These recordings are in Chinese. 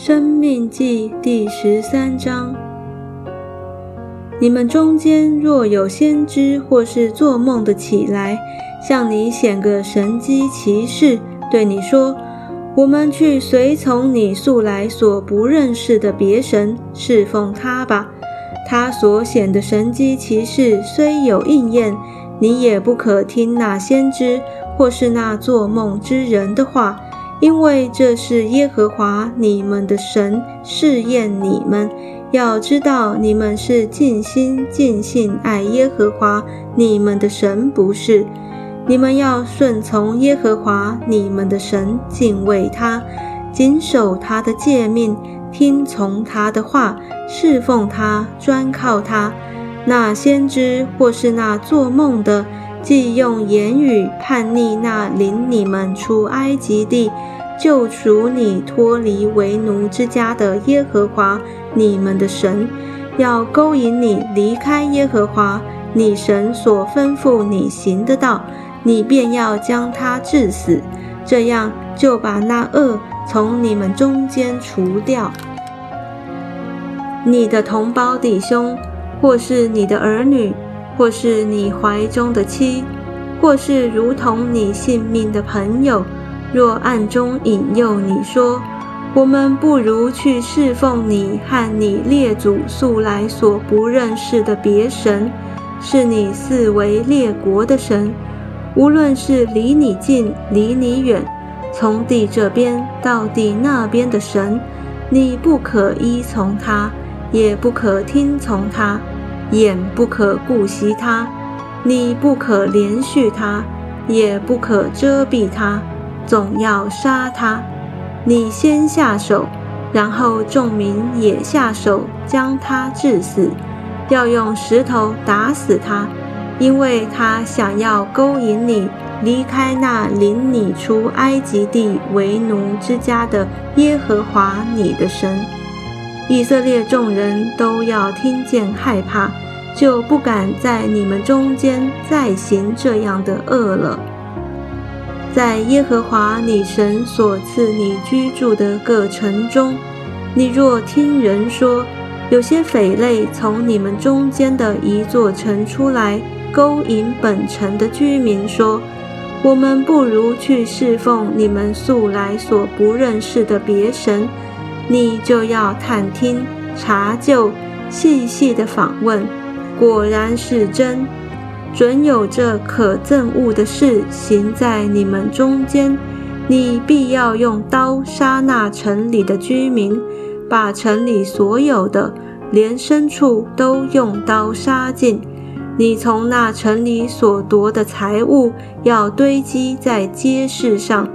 生命记第13章。你们中间若有先知或是做梦的起来，向你显个神迹奇事，对你说，我们去随从你素来所不认识的别神，侍奉他吧。他所显的神迹奇事虽有应验，你也不可听那先知或是那做梦之人的话，因为这是耶和华你们的神试验你们，要知道你们是尽心尽性爱耶和华你们的神，不是你们要顺从耶和华你们的神，敬畏他，谨守他的诫命，听从他的话，侍奉他，专靠他。那先知或是那做梦的，既用言语叛逆那领你们出埃及地救赎你脱离为奴之家的耶和华你们的神，要勾引你离开耶和华你神所吩咐你行的道，你便要将他治死，这样就把那恶从你们中间除掉。你的同胞弟兄，或是你的儿女，或是你怀中的妻，或是如同你性命的朋友，若暗中引诱你说，我们不如去侍奉你和你列祖素来所不认识的别神，是你视为列国的神，无论是离你近离你远，从地这边到地那边的神，你不可依从他，也不可听从他，眼不可顾惜他，你不可怜恤他，也不可遮蔽他，总要杀他。你先下手，然后众民也下手，将他治死，要用石头打死他，因为他想要勾引你离开那领你出埃及地为奴之家的耶和华你的神。以色列众人都要听见害怕，就不敢在你们中间再行这样的恶了。在耶和华你神所赐你居住的各城中，你若听人说，有些匪类从你们中间的一座城出来，勾引本城的居民说，我们不如去侍奉你们素来所不认识的别神，你就要探听查究，细细的访问，果然是真，准有这可憎恶的事行在你们中间，你必要用刀杀那城里的居民，把城里所有的连牲畜都用刀杀尽。你从那城里所夺的财物要堆积在街市上，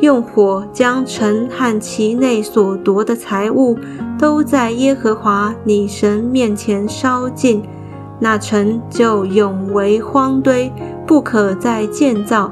用火将城和其内所夺的财物都在耶和华你神面前烧尽，那城就永为荒堆，不可再建造。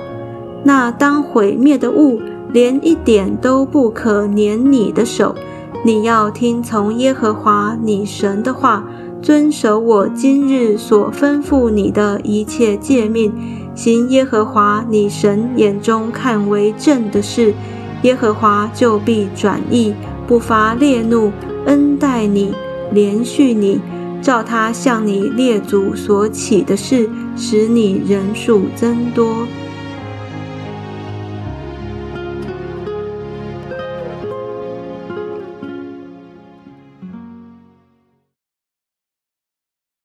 那当毁灭的物连一点都不可粘你的手，你要听从耶和华你神的话，遵守我今日所吩咐你的一切诫命，行耶和华你神眼中看为正的事，耶和华就必转意，不发烈怒，恩待你，怜恤你，照他向你列祖所起的事，使你人数增多。